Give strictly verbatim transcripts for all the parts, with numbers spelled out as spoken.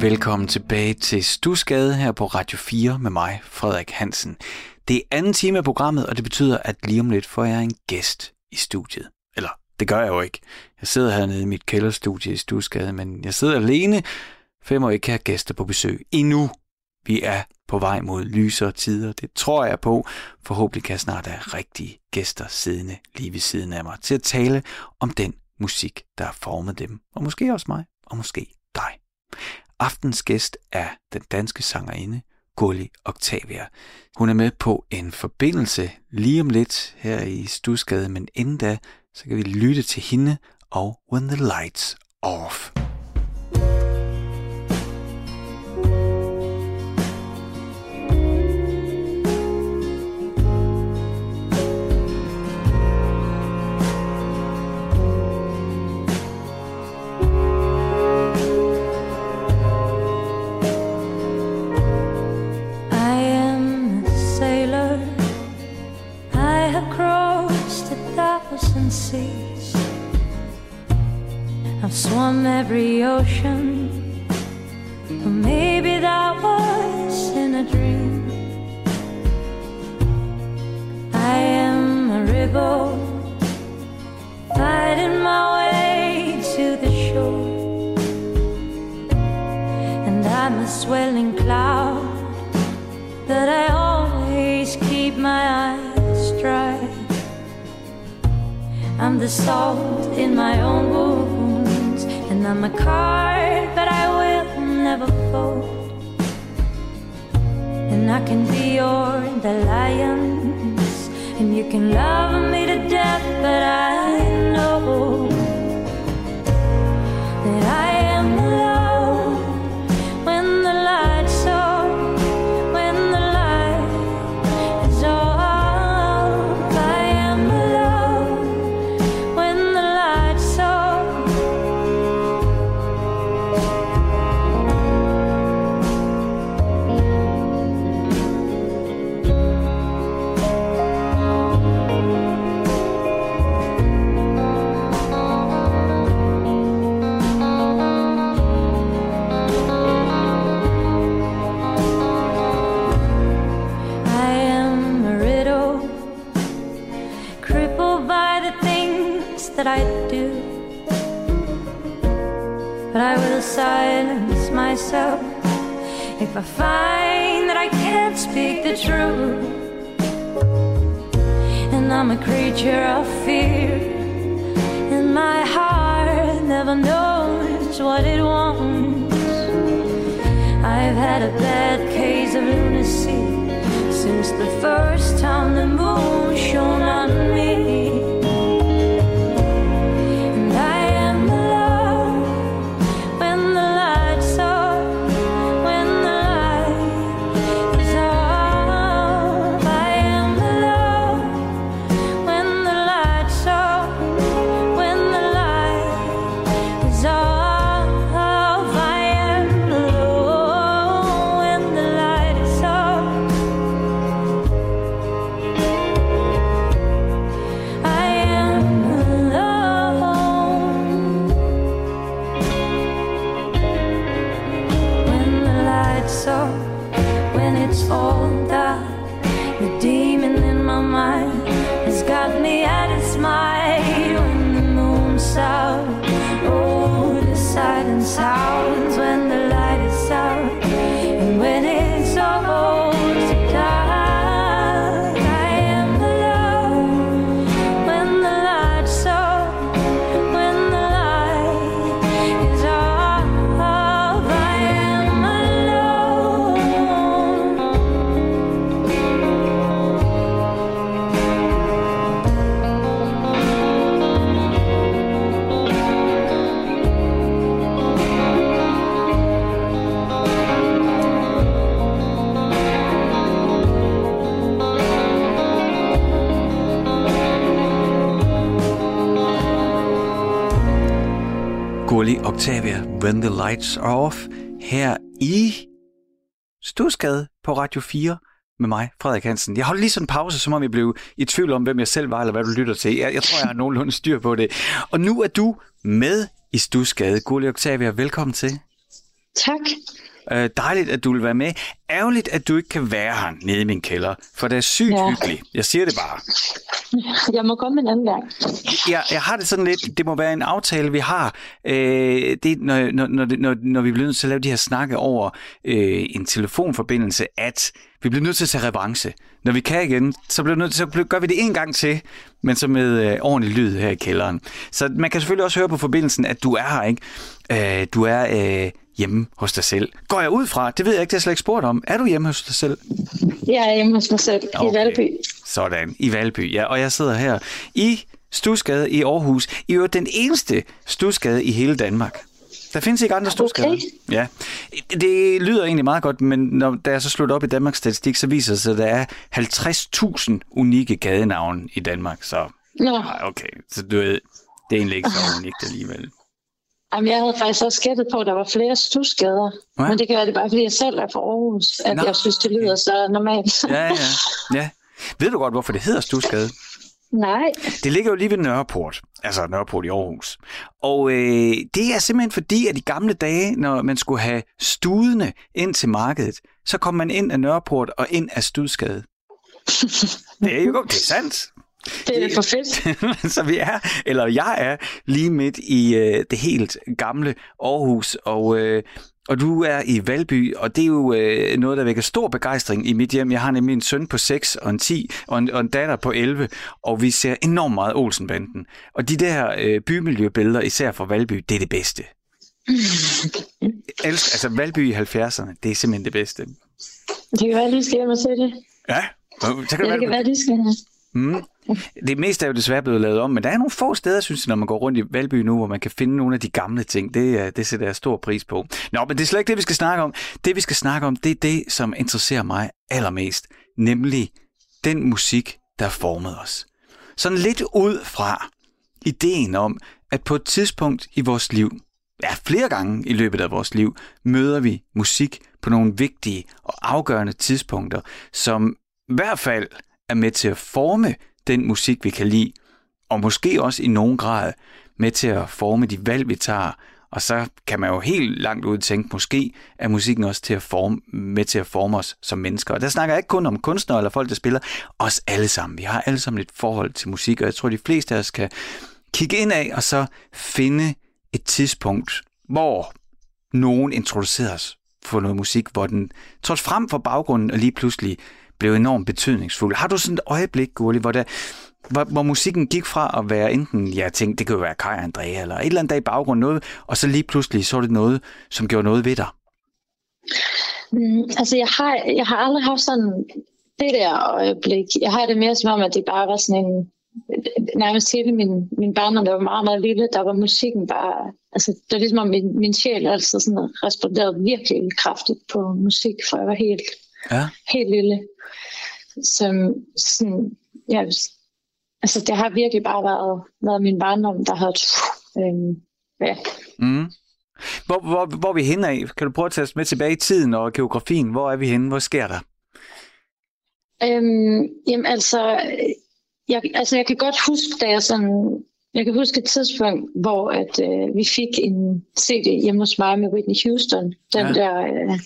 Velkommen tilbage til Stusgade her på Radio fire med mig, Frederik Hansen. Det er anden time af programmet, og det betyder, at lige om lidt får jeg en gæst i studiet. Eller, det gør jeg jo ikke. Jeg sidder hernede i mit kælderstudie i Stusgade, men jeg sidder alene, for jeg må ikke have gæster på besøg endnu. Vi er på vej mod lysere tider, det tror jeg på. Forhåbentlig kan jeg snart have rigtige gæster siddende lige ved siden af mig til at tale om den musik, der har formet dem. Og måske også mig, og måske dig. Aftens gæst er den danske sangerinde Gurli Octavia. Hun er med på en forbindelse lige om lidt her i Stusgade, men inden da, så kan vi lytte til hende og When the Lights Off. Seas. I've swum every ocean, but maybe that was in a dream. I am a rebel, fighting my way to the shore, and I'm a swelling cloud that I always keep my eyes dry. I'm the salt in my own wounds, and I'm a card that I will never fold. And I can be your dalliance, and you can love me to death, but I know that I am alone when the lights are, when the light is all. That I do, but I will silence myself if I find that I can't speak the truth. And I'm a creature of fear, and my heart never knows what it wants. I've had a bad case of lunacy since the first time the moon shone on me. Gurli Octavia, When the Lights Are Off, her i Stusgade på Radio fire med mig, Frederik Hansen. Jeg holdt lige sådan en pause, som om jeg blev i tvivl om, hvem jeg selv var, eller hvad du lytter til. Jeg, jeg tror, jeg har nogenlunde styr på det. Og nu er du med i Stusgade. Gurli Octavia, velkommen til. Tak. Øh, dejligt, at du vil være med. Ærgerligt, at du ikke kan være her nede i min kælder, for det er sygt ja. hyggeligt. Jeg siger det bare. Jeg må komme en anden gang. Jeg, jeg har det sådan lidt, det må være en aftale, vi har. Øh, det, når, når, når, når vi bliver nødt til at lave de her snakke over øh, en telefonforbindelse, at vi bliver nødt til at tage revanche. Når vi kan igen, så, bliver nødt til, så gør vi det en gang til, men så med øh, ordentlig lyd her i kælderen. Så man kan selvfølgelig også høre på forbindelsen, at du er her, ikke? Øh, du er... Øh, hjemme hos dig selv. Går jeg ud fra? Det ved jeg ikke, det er slet ikke spurgt om. Er du hjemme hos dig selv? Jeg er hjemme hos mig selv, okay. I Valby. Sådan, i Valby, ja. Og jeg sidder her i Stusgade i Aarhus. I øvrigt den eneste Stusgade i hele Danmark. Der findes ikke andre Stusgader. Okay. Ja. Det lyder egentlig meget godt, men når der er så slut op i Danmarks statistik, så viser det sig, at der er halvtreds tusind unikke gadenavne i Danmark. Så ja. Okay, så du ved, det er egentlig ikke så unikt alligevel. Jamen, jeg havde faktisk også skættet på, at der var flere Stusgader, ja. Men det gør det bare, fordi jeg selv er fra Aarhus, at Nå. jeg synes, det lyder så normalt. ja, ja, ja. Ved du godt, hvorfor det hedder Stusgade? Nej. Det ligger jo lige ved Nørreport, altså Nørreport i Aarhus. Og øh, det er simpelthen fordi, at i gamle dage, når man skulle have studene ind til markedet, så kom man ind af Nørreport og ind af Stusgade. Det er jo godt, det er sandt. Det er for fedt. Så vi er, eller jeg er, lige midt i øh, det helt gamle Aarhus, og, øh, og du er i Valby, og det er jo øh, noget, der vækker stor begejstring i mit hjem. Jeg har nemlig en søn på seks og en ti og en, og en datter på elleve, og vi ser enormt meget Olsenbanden. Og de der øh, bymiljøbilleder, især fra Valby, det er det bedste. Elsk, altså Valby i halvfjerdserne, det er simpelthen det bedste. Det kan være, lige skal hjem og se det. Ja, så kan det, det kan være, lige skal hjem. Mm. Det meste er jo desværre blevet lavet om, men der er nogle få steder, synes jeg, når man går rundt i Valby nu, hvor man kan finde nogle af de gamle ting. Det, det sætter jeg stor pris på. Nå, men det er slet ikke det, vi skal snakke om. Det, vi skal snakke om, det er det, som interesserer mig allermest. Nemlig den musik, der formede os. Sådan lidt ud fra ideen om, at på et tidspunkt i vores liv, ja, flere gange i løbet af vores liv, møder vi musik på nogle vigtige og afgørende tidspunkter, som i hvert fald er med til at forme den musik, vi kan lide, og måske også i nogen grad med til at forme de valg, vi tager. Og så kan man jo helt langt ud tænke, måske er musikken også til at forme, med til at forme os som mennesker. Og der snakker jeg ikke kun om kunstnere eller folk, der spiller, os alle sammen. Vi har alle sammen et forhold til musik, og jeg tror, de fleste af os kan kigge ind af og så finde et tidspunkt, hvor nogen introducerer os for noget musik, hvor den trådte frem fra baggrunden og lige pludselig blev enormt betydningsfuld. Har du sådan et øjeblik, Gurli, hvor, der, hvor, hvor musikken gik fra at være enten, jeg tænkte, det kan jo være Kaj og Andrea, eller et eller andet dag i baggrunden noget, og så lige pludselig så det noget, som gjorde noget ved dig? Mm, altså, jeg har, jeg har aldrig haft sådan det der øjeblik. Jeg har det mere som om, at det bare var sådan en, nærmest hele min, min barndom, der var meget, meget lille, der var musikken bare, altså, det var ligesom om min, min sjæl altså sådan responderede virkelig kraftigt på musik, for jeg var helt Ja. helt lille, som sådan, ja, altså det har virkelig bare været, været min barndom, der har øh, ja. Mm. Hvor, hvor, hvor er vi henne af? Kan du prøve at tage os med tilbage i tiden og geografien? Hvor er vi henne? Hvor sker der? Øhm, jamen altså jeg, altså, jeg kan godt huske, da jeg sådan, jeg kan huske et tidspunkt, hvor at, øh, vi fik en C D hjemme hos mig med Whitney Houston, den ja. der... Øh,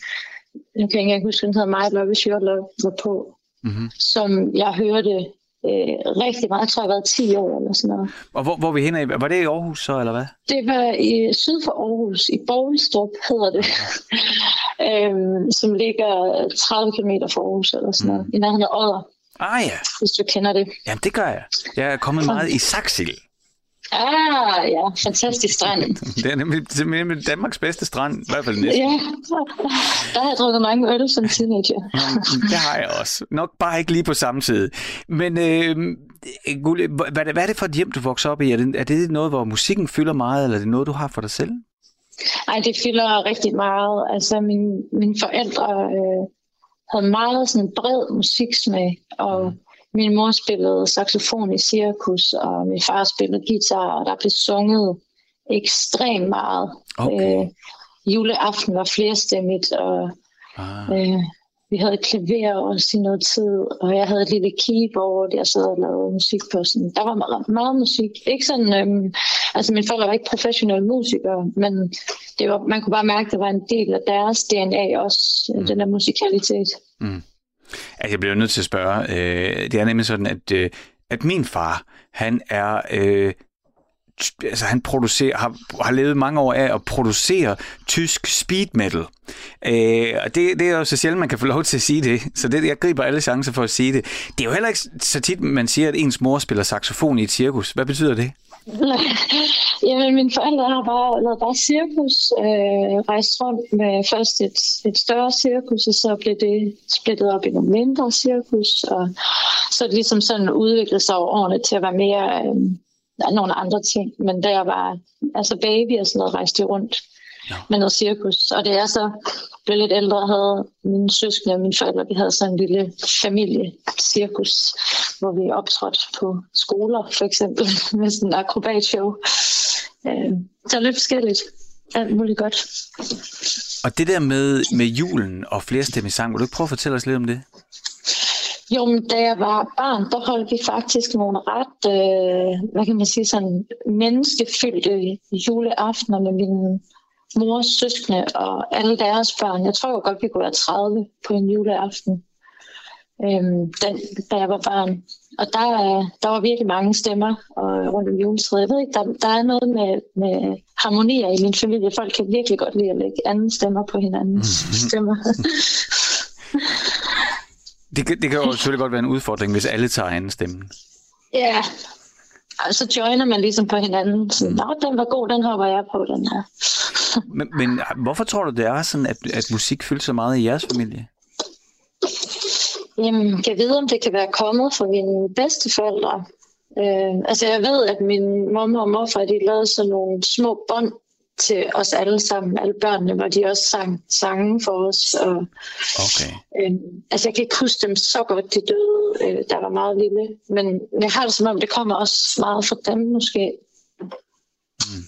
jeg kan ikke engang huske, den hedder My Love Is Your Love, var på, mm-hmm. som jeg hørte øh, rigtig meget. Jeg tror, jeg har været ti år eller sådan noget. Og hvor, hvor er vi henne af? Var det i Aarhus så, eller hvad? Det var i, syd for Aarhus, i Bovnstrup hedder det, øhm, som ligger tredive kilometer fra Aarhus eller sådan noget, mm. i nærheden af Odder. Ah ja. Hvis du kender det. Jamen det gør jeg. Jeg er kommet meget i Saxil. Ah, ja, fantastisk strand. Det er nemlig, nemlig Danmarks bedste strand, i hvert fald næsten. Ja, der har jeg drukket mange øl som teenager. Det har jeg også. Nok bare ikke lige på samme tid. Men øh, Gurli, hvad er det for et hjem, du vokser op i? Er det, er det noget, hvor musikken fylder meget, eller er det noget, du har for dig selv? Nej, det fylder rigtig meget. Altså, min, mine forældre øh, havde meget sådan bred musiksmag, og min mor spillede saxofon i cirkus, og min far spillede guitar, og der blev sunget ekstremt meget. Okay. Øh, juleaften var flerstemmigt, og ah. øh, Vi havde klaver også i noget tid, og jeg havde et lille keyboard, jeg sad og lavede musik på. Sådan. Der var meget, meget musik. Ikke sådan, øhm, altså mine forældre var ikke professionelle musikere, men det var, man kunne bare mærke, at det var en del af deres D N A også, mm. den der musikalitet. Mm. Altså, jeg bliver nødt til at spørge. Øh, det er nemlig sådan, at, øh, at min far, han er... Øh, altså han producerer, har, har levet mange år af at producere tysk speed metal. Øh, og det, det er jo så sjældent, man kan få lov til at sige det. Så det, jeg griber alle chancer for at sige det. Det er jo heller ikke så tit, man siger, at ens mor spiller saxofon i et cirkus. Hvad betyder det? Jamen, mine forældre har bare lavet bare cirkus, øh, rejst rundt med først et, et større cirkus, og så blev det splittet op i nogle mindre cirkus, og så det ligesom sådan udviklet sig over årene til at være mere... Øh, Der er nogle andre ting, men da jeg var altså baby og sådan noget, rejste jeg rundt ja. med noget cirkus. Og da jeg så blev lidt ældre, havde mine søskende og mine forældre, vi havde sådan en lille familiecirkus, hvor vi optrådte på skoler, for eksempel, med sådan en akrobatshow. Så lidt forskelligt. Alt muligt godt. Og det der med, med julen og flerstemmesang, vil du ikke prøve at fortælle os lidt om det? Jo, men da jeg var barn, der holdt vi faktisk nogle ret, øh, hvad kan man sige, sådan menneskefyldte juleaftener med min mors søskende og alle deres børn. Jeg tror jo godt, vi kunne være tredive på en juleaften, øh, den, da jeg var barn. Og der, der var virkelig mange stemmer og rundt om juletræet. Jeg ved ikke, der, der er noget med, med harmonier i min familie. Folk kan virkelig godt lide at lægge anden stemmer på hinandens stemmer. Det, det kan jo selvfølgelig godt være en udfordring, hvis alle tager anden stemmen. Ja, yeah. Og så joiner man ligesom på hinanden. Så, mm. Nå, den var god, den hopper jeg på, den her. men, men hvorfor tror du, det er sådan, at, at musik fyldte så meget i jeres familie? Jamen, jeg ved, om det kan være kommet fra mine bedsteforældre. Øh, altså, jeg ved, at min mor og morfar, de lavede sådan nogle små bånd til os alle sammen, alle børnene, hvor de også sang sange for os. Og, okay. øh, altså, jeg kan ikke huske dem så godt, de døde, øh, der var meget lille. Men jeg har det som om, det kommer også meget fra dem, måske. Mm.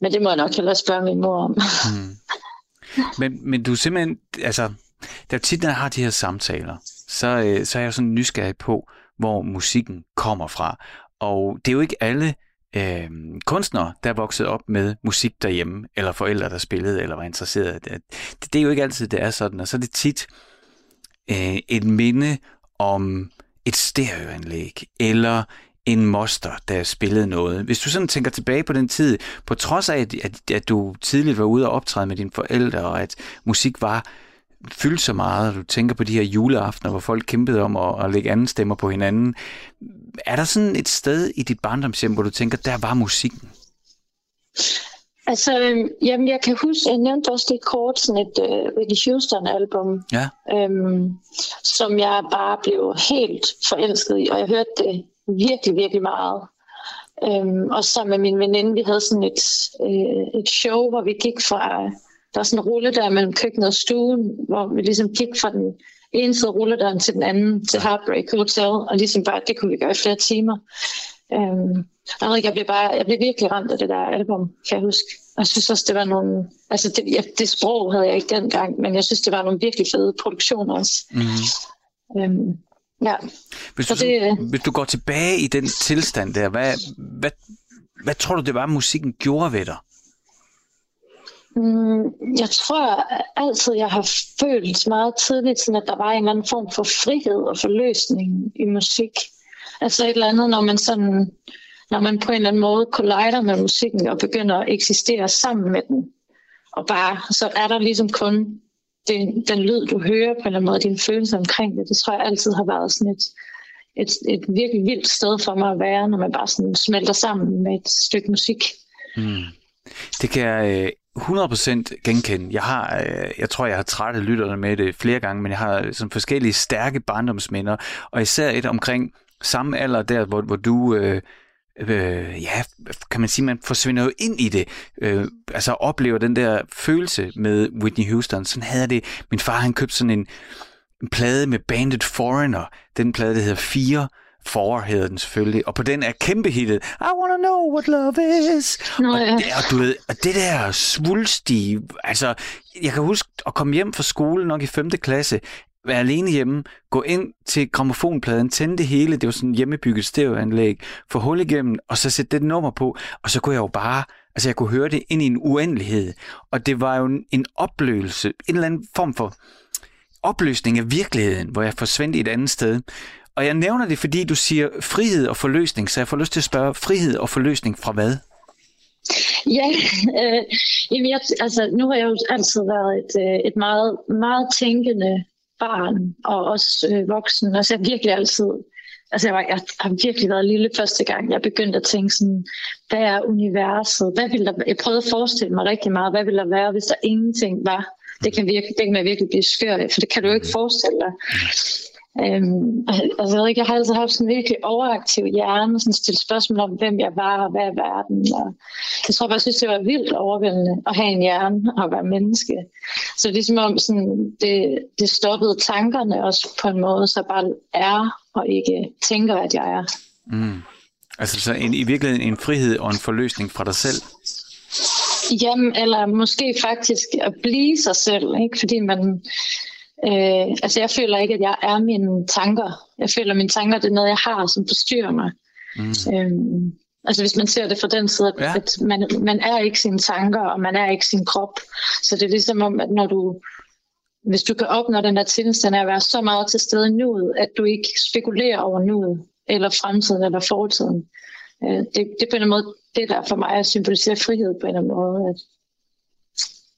Men det må jeg nok hellere spørge min mor om. Mm. Men, men du simpelthen, altså, der tit, når jeg har de her samtaler, så, øh, så er jeg sådan nysgerrig på, hvor musikken kommer fra. Og det er jo ikke alle... Øh, kunstnere, der voksede op med musik derhjemme, eller forældre, der spillede, eller var interesserede. Det, det er jo ikke altid, det er sådan, og så er det tit øh, et minde om et stereoanlæg, eller en moster, der spillede noget. Hvis du sådan tænker tilbage på den tid, på trods af, at, at, at du tidligt var ude og optræde med dine forældre, og at musik var fyldt så meget, og du tænker på de her juleaftener, hvor folk kæmpede om at, at lægge anden stemmer på hinanden. Er der sådan et sted i dit barndomshjem, hvor du tænker, der var musikken? Altså, øhm, jamen, jeg kan huske, jeg nævnte også lidt kort, sådan et øh, Whitney Houston-album, ja. øhm, som jeg bare blev helt forelsket i, og jeg hørte det virkelig, virkelig meget. Øhm, og så med min veninde, vi havde sådan et, øh, et show, hvor vi gik fra... Der er sådan en rulledør mellem køkkenet og stuen, hvor vi ligesom gik fra den ene side af rulledøren til den anden, til Heartbreak Hotel, og ligesom bare, det kunne vi gøre i flere timer. Øhm, jeg ved ikke, jeg blev, bare, jeg blev virkelig ramt af det der album, kan jeg huske. Og jeg synes også, det var nogle... Altså, det, jeg, det sprog havde jeg ikke dengang, men jeg synes, det var nogle virkelig fede produktioner også. Mm-hmm. Øhm, ja. Hvis du, så det, hvis du går tilbage i den tilstand der, hvad, hvad, hvad tror du, det var, musikken gjorde ved dig? Jeg tror altid, jeg har følt meget tidligt, sådan at der var en eller anden form for frihed og forløsning i musik. Altså et eller andet, når man, sådan, når man på en eller anden måde collider med musikken og begynder at eksistere sammen med den. Og bare, så er der ligesom kun det, den lyd, du hører på en eller anden måde, dine følelser omkring det. Det tror jeg altid har været sådan et, et, et virkelig vildt sted for mig at være, når man bare sådan smelter sammen med et stykke musik. Mm. Det kan jeg hundrede procent genkende. Jeg har, jeg tror, jeg har trættet lytterne med det flere gange, men jeg har sådan forskellige stærke barndomsminder, og især et omkring samme alder der, hvor, hvor du, øh, øh, ja, kan man sige, man forsvinder jo ind i det, øh, altså oplever den der følelse med Whitney Houston. Sådan havde det. Min far, han købte sådan en, en plade med bandet Foreigner. Den plade, der hedder fire. Four hedder den selvfølgelig, og på den er kæmpe hittet I Wanna Know What Love Is. Nå, ja. Og, der, du ved, og det der svulstige, altså jeg kan huske at komme hjem fra skole nok i femte klasse, være alene hjemme, gå ind til gramofonpladen, tænde det hele, det var sådan et hjemmebygget stereoanlæg, få hul igennem, og så sætte det nummer på, og så kunne jeg jo bare, altså jeg kunne høre det ind i en uendelighed, og det var jo en, en oplevelse, en eller anden form for opløsning af virkeligheden, hvor jeg forsvandt et andet sted. Og jeg nævner det, fordi du siger frihed og forløsning, så jeg får lyst til at spørge, frihed og forløsning fra hvad? Ja, øh, jamen jeg, altså nu har jeg jo altid været et, et meget, meget tænkende barn, og også øh, voksen, og så jeg virkelig altid, altså jeg, var, jeg har virkelig været lille første gang, jeg begyndte at tænke sådan, hvad er universet, hvad vil der, jeg prøvede at forestille mig rigtig meget, hvad ville der være, hvis der ingenting var, det kan, virke, det kan man virkelig blive skør af, for det kan du jo ikke forestille dig. Øhm, altså jeg, ved ikke, jeg har altid haft sådan en virkelig overaktiv hjerne, sådan stille spørgsmål om, hvem jeg var og hvad er verden. Og jeg tror bare, jeg synes, det var vildt overvældende at have en hjerne og være menneske. Så det er som om, sådan, det, det stoppede tankerne også på en måde, så jeg bare er og ikke tænker, at jeg er. Mm. Altså så en, i virkeligheden en frihed og en forløsning fra dig selv? Jamen, eller måske faktisk at blive sig selv, ikke? Fordi man... Øh, altså jeg føler ikke, at jeg er mine tanker. Jeg føler, at mine tanker det er noget, jeg har, som forstyrrer mig. Mm. Øhm, altså hvis man ser det fra den side, ja. at man, man er ikke sine tanker, og man er ikke sin krop. Så det er ligesom om, at når du, hvis du kan opnå den der tilstand af at være så meget til stede i nuet, at du ikke spekulerer over nuet, eller fremtiden, eller fortiden. Øh, det, det er på en måde det, der for mig symboliserer frihed på en eller anden måde, at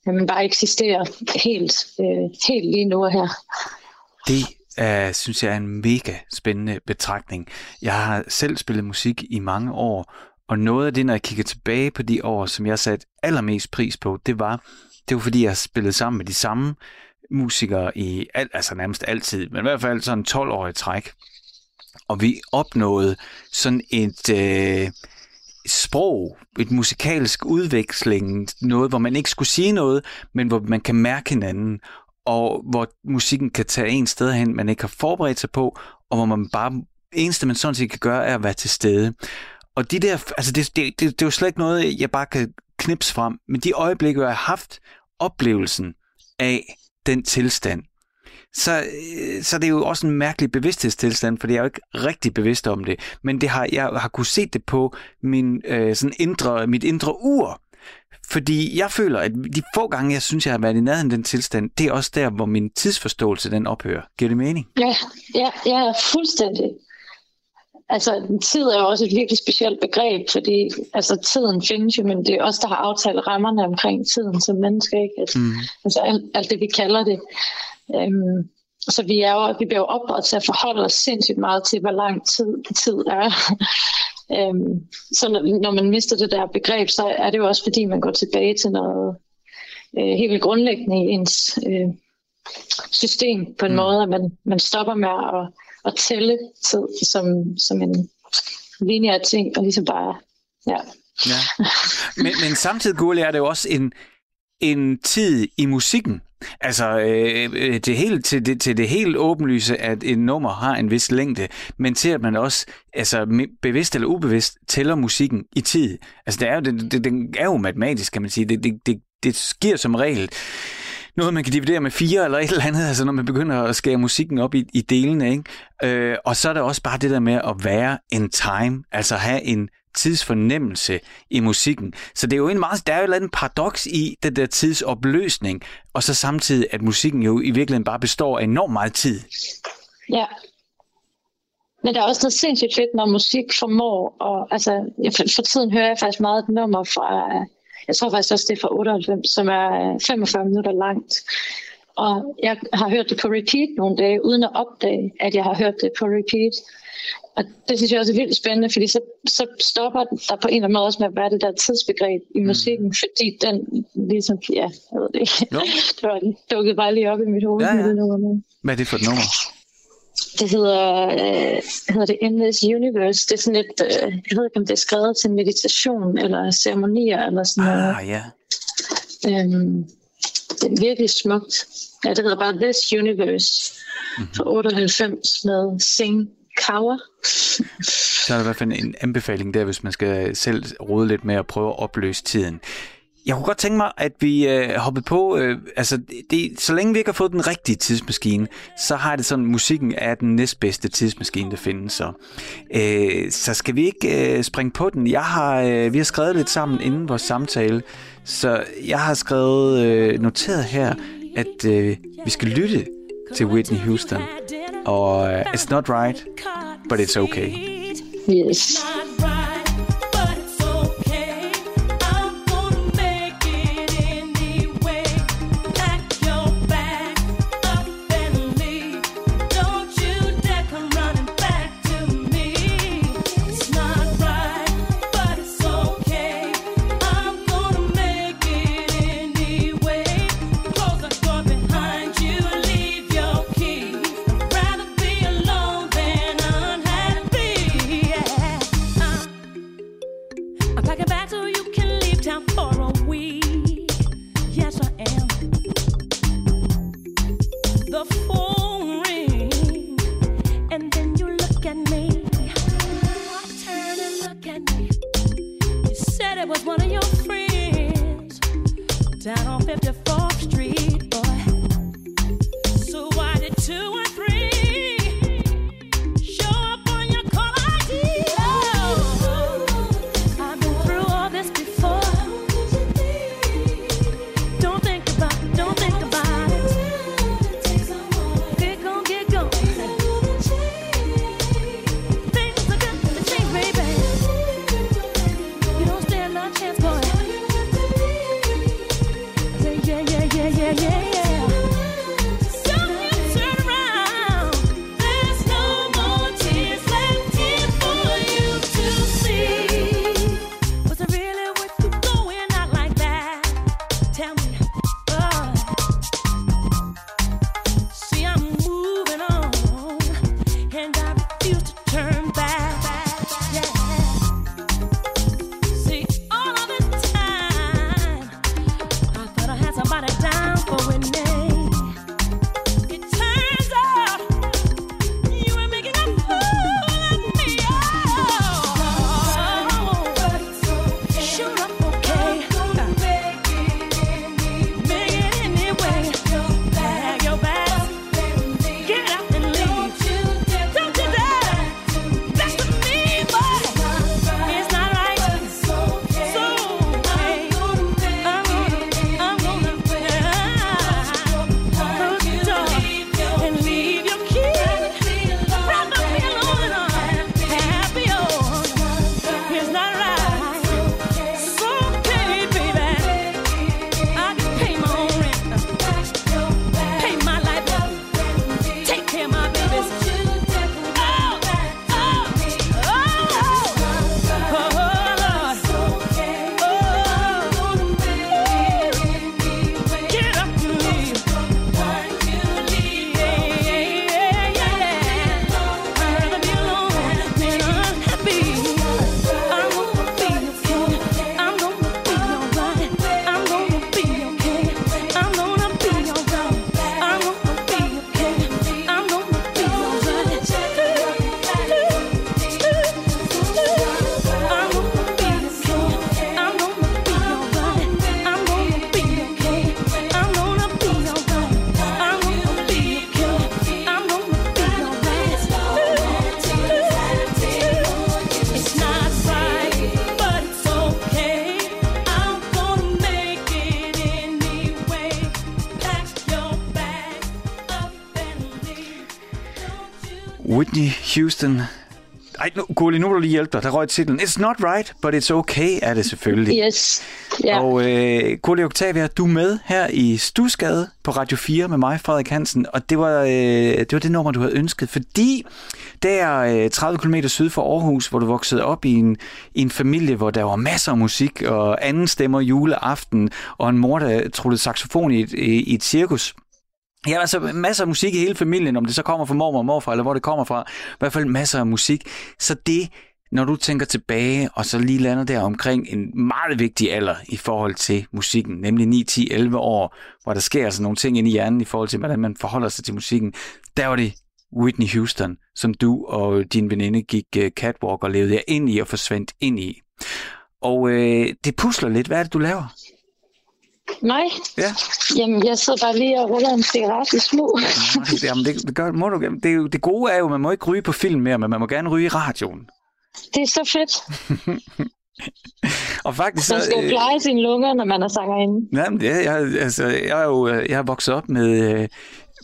at man bare eksisterer helt, øh, helt lige nu og her. Det uh, synes jeg er en mega spændende betragtning. Jeg har selv spillet musik i mange år, og noget af det, når jeg kigger tilbage på de år, som jeg satte allermest pris på, det var, det var fordi jeg spillede sammen med de samme musikere i alt, altså nærmest altid, men i hvert fald sådan tolv-årig træk. Og vi opnåede sådan et... Øh, sprog, et musikalsk udveksling, noget, hvor man ikke skulle sige noget, men hvor man kan mærke hinanden, og hvor musikken kan tage en sted hen, man ikke har forberedt sig på, og hvor man bare, eneste man sådan set kan gøre, er at være til stede. Og de der, altså det, det, det, det er jo slet ikke noget, jeg bare kan knipse frem, men de øjeblikke, hvor jeg har haft oplevelsen af den tilstand, Så, så det er jo også en mærkelig bevidsthedstilstand, fordi jeg er jo ikke rigtig bevidst om det. Men det har, jeg har kunnet se det på min, øh, sådan indre, mit indre ur. Fordi jeg føler, at de få gange, jeg synes, jeg har været i nærheden den tilstand, det er også der, hvor min tidsforståelse den ophører. Giver det mening? Ja, ja, ja fuldstændig. Altså, tid er jo også et virkelig specielt begreb, fordi altså, tiden findes jo, men det er os, der har aftalt rammerne omkring tiden som mennesker, ikke? At, mm. Altså, alt, alt det, vi kalder det. Øhm, så vi, er jo, vi bliver jo opdraget til at forholde os sindssygt meget til, hvor lang tid, tid er. øhm, så når, når man mister det der begreb, så er det jo også, fordi man går tilbage til noget øh, helt vildt grundlæggende i ens øh, system på en mm. måde, at man, man stopper med at, at tælle tid som, som en lineær ting, og ligesom bare, ja. ja. Men, men samtidig, Gurli, er det jo også en, en tid i musikken. Altså øh, det hele, til, det, til det helt åbenlyse, at et nummer har en vis længde, men til at man også altså, bevidst eller ubevidst tæller musikken i tid. Altså det er jo, det, det, det er jo matematisk, kan man sige. Det, det, det, det sker som regel noget, man kan dividere med fire eller et eller andet, altså når man begynder at skære musikken op i, i delene. Ikke? Øh, og så er der også bare det der med at være in time, altså have en tidsfornemmelse i musikken. Så det er jo en meget, der er jo et eller andet paradoks i den der tidsopløsning, og så samtidig, at musikken jo i virkeligheden bare består af enormt meget tid. Ja. Men der er også noget sindssygt fedt, når musik formår, og altså, for tiden hører jeg faktisk meget et nummer fra, jeg tror faktisk også det er fra otteoghalvfems, som er femogfyrre minutter langt. Og jeg har hørt det på repeat nogle dage, uden at opdage, at jeg har hørt det på repeat. Og det synes jeg også er vildt spændende, fordi så, så stopper der på en eller anden måde også med at være det der tidsbegreb i musikken, mm. fordi den ligesom, ja, jeg ved det ikke, no. det var den dukkede bare lige op i mit hoved. Ja, ja. Med hvad er det for et nummer? Det hedder, øh, hedder det Endless Universe. Det er sådan lidt, øh, jeg ved ikke om det er skrevet til meditation eller ceremonier eller sådan ah, noget. Ah, yeah. ja. Øhm, det er virkelig smukt. Ja, det hedder bare This Universe mm-hmm. fra otteoghalvfems med Sing. Kaver. Så er der i hvert fald en anbefaling der, hvis man skal selv rode lidt med at prøve at opløse tiden. Jeg kunne godt tænke mig, at vi øh, hoppede på, øh, altså det, så længe vi ikke har fået den rigtige tidsmaskine, så har det sådan, musikken er den næstbedste tidsmaskine, der findes. Så, øh, så skal vi ikke øh, springe på den. Jeg har, øh, vi har skrevet lidt sammen inden vores samtale, så jeg har skrevet øh, noteret her, at øh, vi skal lytte til Whitney Houston, og øh, it's not right, but it's okay. Yes. Whitney Houston. Ej, nu, Gurli, nu vil du lige hjælpe dig. Der røg titlen. It's not right, but it's okay, er det selvfølgelig. Yes. Yeah. Og øh, Gurli Octavia, du er med her i Stusgade på Radio fire med mig, Frederik Hansen. Og det var, øh, det var det nummer, du havde ønsket, fordi der øh, tredive kilometer syd for Aarhus, hvor du voksede op i en, i en familie, hvor der var masser af musik og anden stemmer juleaften, og en mor, der trullede saxofon i et, i et cirkus. Ja, altså masser af musik i hele familien, om det så kommer fra mormor og morfar, eller hvor det kommer fra. I hvert fald masser af musik. Så det, når du tænker tilbage, og så lige lander der omkring en meget vigtig alder i forhold til musikken, nemlig ni, ti, elleve år, hvor der sker altså nogle ting inde i hjernen i forhold til, hvordan man forholder sig til musikken. Der var det Whitney Houston, som du og din veninde gik catwalk og levede jer ind i og forsvandt ind i. Og øh, det pusler lidt. Hvad er det, du laver? Nej. Ja. Jamen, jeg sidder bare lige og ruller en cigaret i smug. Nej, jamen, det, det, gør, må du, det, det gode er jo, at man må ikke ryge på film mere, men man må gerne ryge i radioen. Det er så fedt. Og faktisk man skal jo pleje øh, sine lunger, når man er sangerinde. Jamen, ja, jeg, altså, jeg er jo jeg er vokset op med,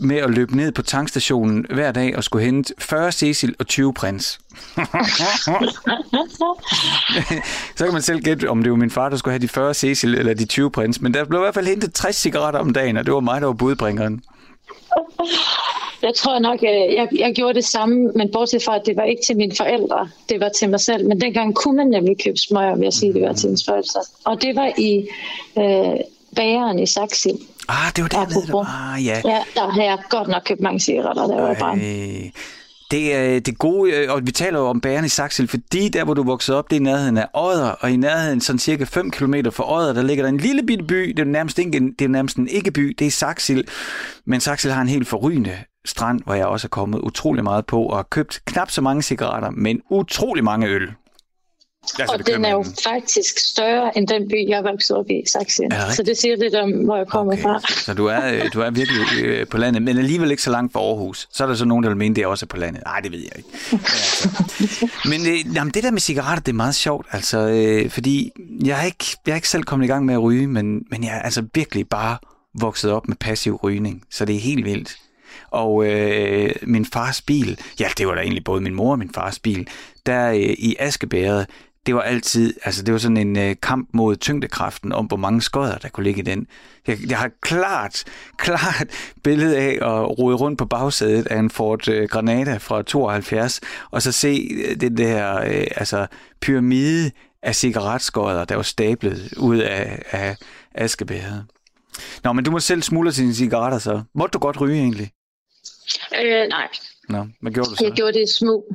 med at løbe ned på tankstationen hver dag og skulle hente fyrre Cecil og tyve Prins. Så kan man selv gætte, om det var min far, der skulle have de fyrre Cecil eller de tyve Prins. Men der blev i hvert fald hentet tres cigaretter om dagen, og det var mig, der var budbringeren. Jeg tror nok, jeg, jeg, jeg gjorde det samme, men bortset fra, at det var ikke til mine forældre, det var til mig selv. Men dengang kunne man nemlig købe smøger, vil jeg sige, det var til ens forældre. Og det var i øh, bageren i Saxil. Ah, det var dernede, der var, ah, ja. Ja, der havde jeg godt nok købt mange cigaretter, der var bare. Det er det gode, og vi taler jo om bageren i Saxil, fordi der, hvor du voksede op, det er i nærheden af Odder, og i nærheden sådan cirka fem kilometer fra Odder, der ligger der en lille bitte by, det er jo nærmest, ikke, det er jo nærmest en ikke-by, det er Saxil, men Saxil har en helt forrygende strand, hvor jeg også er kommet utrolig meget på, og har købt knap så mange cigaretter, men utrolig mange øl. Altså, og den er jo faktisk større end den by, jeg voksede op i, Saxil. Så det siger lidt om, hvor jeg kommer okay. fra. Så du er, du er virkelig øh, på landet, men alligevel ikke så langt fra Aarhus. Så er der så nogen, der vil mene, det er også på landet. Nej, det ved jeg ikke. Men, altså. men øh, jamen, det der med cigaretter, det er meget sjovt, altså, øh, fordi jeg er, ikke, jeg er ikke selv kommet i gang med at ryge, men, men jeg er altså virkelig bare vokset op med passiv rygning, så det er helt vildt. Og øh, min fars bil, ja, det var da egentlig både min mor og min fars bil, der øh, i askebæret, det var altid, altså det var sådan en øh, kamp mod tyngdekraften om, hvor mange skodder, der kunne ligge i den. Jeg, jeg har klart, klart billede af at rode rundt på bagsædet af en Ford øh, Granada fra tooghalvfjerds, og så se øh, det der øh, altså pyramide af cigaretskodder, der var stablet ud af, af askebæret. Nå, men du må selv smuldre sine cigaretter så. Måtte du godt ryge egentlig? Øh, nej. Nå, hvad gjorde du så? Jeg gjorde det i smug.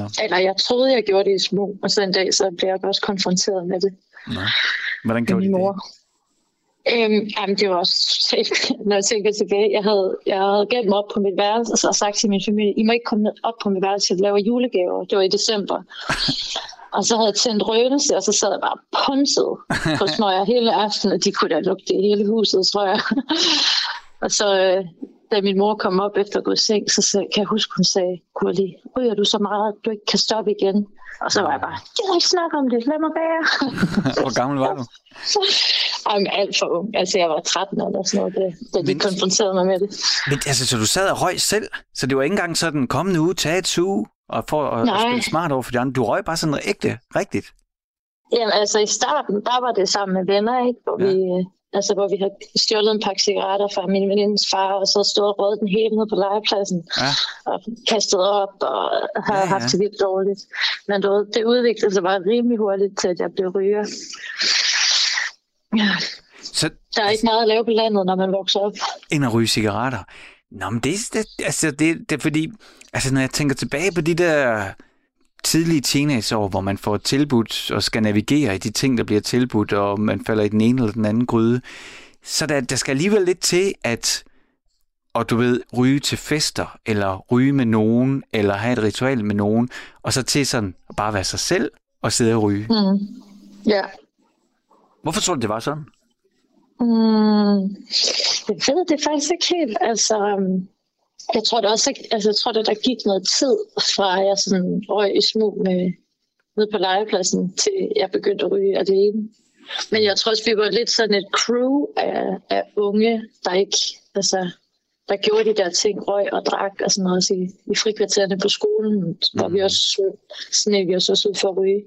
Nå. Eller jeg troede, jeg gjorde det i smug, og så en dag, så blev jeg også konfronteret med det. Nå. Hvordan gjorde du det? Øhm, jamen, det var også, når jeg tænker tilbage, jeg havde, jeg havde gemt mig op på mit værelse, og så sagt til min familie, I må ikke komme op på mit værelse, jeg laver julegaver. Det var i december. Og så havde jeg tændt røgelse, og så sad jeg bare punset på smøger hele aftenen, og de kunne da lugte i hele huset, tror jeg. Og så... Øh, da min mor kom op efter at gå i seng, så kan jeg huske, hun sagde, Gurli, ryger du så meget, at du ikke kan stoppe igen? Og så var jeg bare, jeg kan ikke snakke om det, lad mig være. Hvor gammel var du? Jamen, alt for ung. Altså, jeg var tretten eller sådan noget, det, da de men, konfronterede mig med det. Men altså, så du sad og røg selv? Så det var ikke engang sådan, kommende uge, tage et suge, og for at spille smart over for de andre. Du røg bare sådan ægte, rigtigt? Jamen, altså, i starten, der var det sammen med venner, ikke? Hvor ja. vi... Altså, hvor vi havde stjålet en pakke cigaretter fra min venindens far, og så stod og røget den hele ned på legepladsen, ja. og kastet op, og har ja, ja. haft det vildt dårligt. Men det udviklede sig bare rimelig hurtigt til, at jeg blev ryger. Ja. Så, der er altså, ikke meget at lave på landet, når man vokser op. End at ryge cigaretter? Nå, men det er altså, det, det, fordi... Altså, når jeg tænker tilbage på de der... tidlige teenageår, hvor man får tilbudt og skal navigere i de ting, der bliver tilbudt, og man falder i den ene eller den anden gryde. Så der, der skal alligevel lidt til at, og du ved, ryge til fester, eller ryge med nogen, eller have et ritual med nogen, og så til sådan bare være sig selv og sidde og ryge. Mm. Ja. Hvorfor tror du, det var sådan? Mm. Jeg ved det faktisk ikke helt. Altså... Jeg tror det også, altså jeg tror det der gik noget tid fra jeg sådan røg i smug med nede på legepladsen til jeg begyndte at ryge alene. Men jeg tror også vi var lidt sådan et crew af, af unge der ikke altså der gjorde de der ting, røg og drak og sådan noget så i, i frikvartererne på skolen, hvor mm. vi også sneg os også ud for at ryge.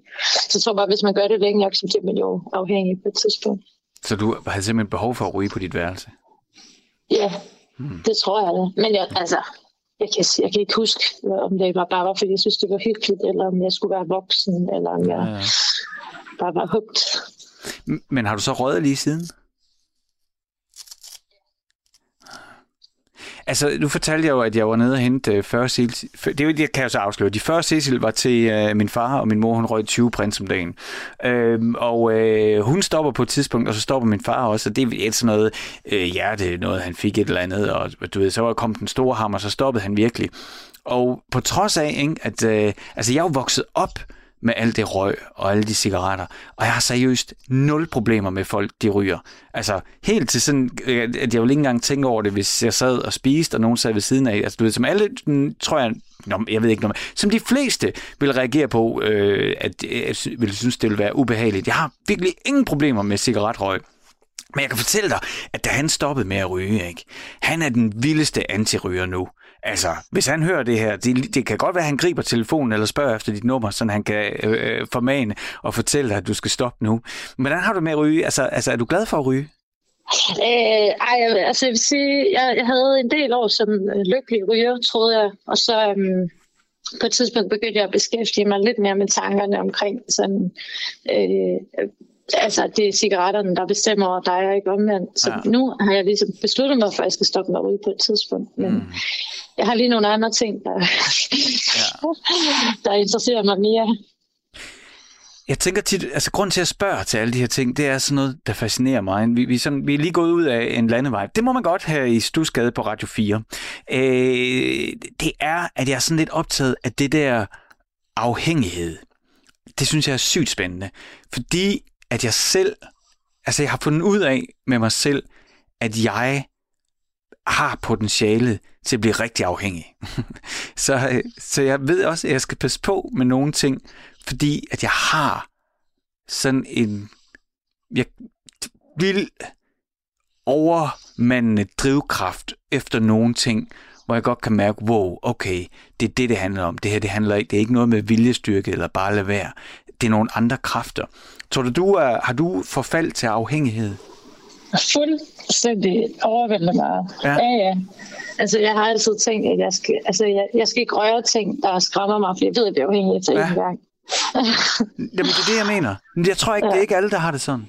Så jeg tror bare hvis man gør det længe nok, så bliver man jo afhængig på et tidspunkt. Så du havde simpelthen behov for at ryge på dit værelse? Ja. Yeah. Det tror jeg da. Men jeg, altså, jeg, kan, jeg kan ikke huske, om det var bare var, fordi jeg synes, det var hyggeligt, eller om jeg skulle være voksen, eller om jeg ja, ja. bare var hugt. Men har du så røget lige siden? Altså, nu fortalte jeg jo, at jeg var nede og hente fyrre Cecil. Det er jo det, kan jeg så afsløre. De fyrre Cecil var til øh, min far, og min mor, hun røg tyve Prins om dagen. Øhm, og øh, hun stopper på et tidspunkt, og så stopper min far også. Og det er et sådan noget øh, hjerte, noget han fik et eller andet. Og du ved, så kom den store hammer, så stoppede han virkelig. Og på trods af, ikke, at øh, altså, jeg er jo vokset op med alt det røg og alle de cigaretter. Og jeg har seriøst nul problemer med folk, de ryger. Altså helt til sådan, at jeg jo ikke engang tænker over det, hvis jeg sad og spiste, og nogen sad ved siden af. Altså du ved, som alle, tror jeg, nå, jeg ved ikke noget, som de fleste vil reagere på, øh, at jeg ville synes, det ville være ubehageligt. Jeg har virkelig ingen problemer med cigaretrøg. Men jeg kan fortælle dig, at da han stoppede med at ryge, ikke? Han er den vildeste antiryger nu. Altså, hvis han hører det her, det, det kan godt være, at han griber telefonen eller spørger efter dit nummer, så han kan øh, formane og fortælle dig, at du skal stoppe nu. Men hvordan har du med at ryge? Altså, altså er du glad for at ryge? Øh, ej, altså jeg vil sige, jeg, jeg havde en del år som lykkelig ryger, troede jeg. Og så øhm, på et tidspunkt begyndte jeg at beskæftige mig lidt mere med tankerne omkring sådan... Øh, Altså, det er cigaretterne, der bestemmer, og der er jeg ikke omvendt. Så ja. Nu har jeg ligesom besluttet mig for, at jeg skal stoppe mig ude på et tidspunkt. Men mm. jeg har lige nogle andre ting, der, ja. der interesserer mig mere. Jeg tænker tit, altså grund til at spørge til alle de her ting, det er sådan noget, der fascinerer mig. Vi, vi, sådan, vi er lige gået ud af en landevej. Det må man godt her i Stusgade på Radio fire. Øh, det er, at jeg er sådan lidt optaget af det der afhængighed. Det synes jeg er sygt spændende. Fordi at jeg selv, altså jeg har fundet ud af med mig selv, at jeg har potentialet til at blive rigtig afhængig. så, så jeg ved også, at jeg skal passe på med nogle ting, fordi at jeg har sådan en jeg, vild overmandende drivkraft efter nogle ting, hvor jeg godt kan mærke, wow, okay, det er det, det handler om. Det her, det handler ikke, det er ikke noget med viljestyrke eller bare lade være. Det er nogle andre kræfter. Tror du, du er, har du forfald til afhængighed? Fuldstændig overvældende meget. Ja. ja, ja. Altså, jeg har altid tænkt, at jeg skal, altså, jeg, jeg skal ikke røre ting, der skræmmer mig, for jeg ved, at jeg bliver afhængig til ja. en gang. Jamen, det er det, jeg mener. Men jeg tror ikke, ja. det er ikke alle, der har det sådan.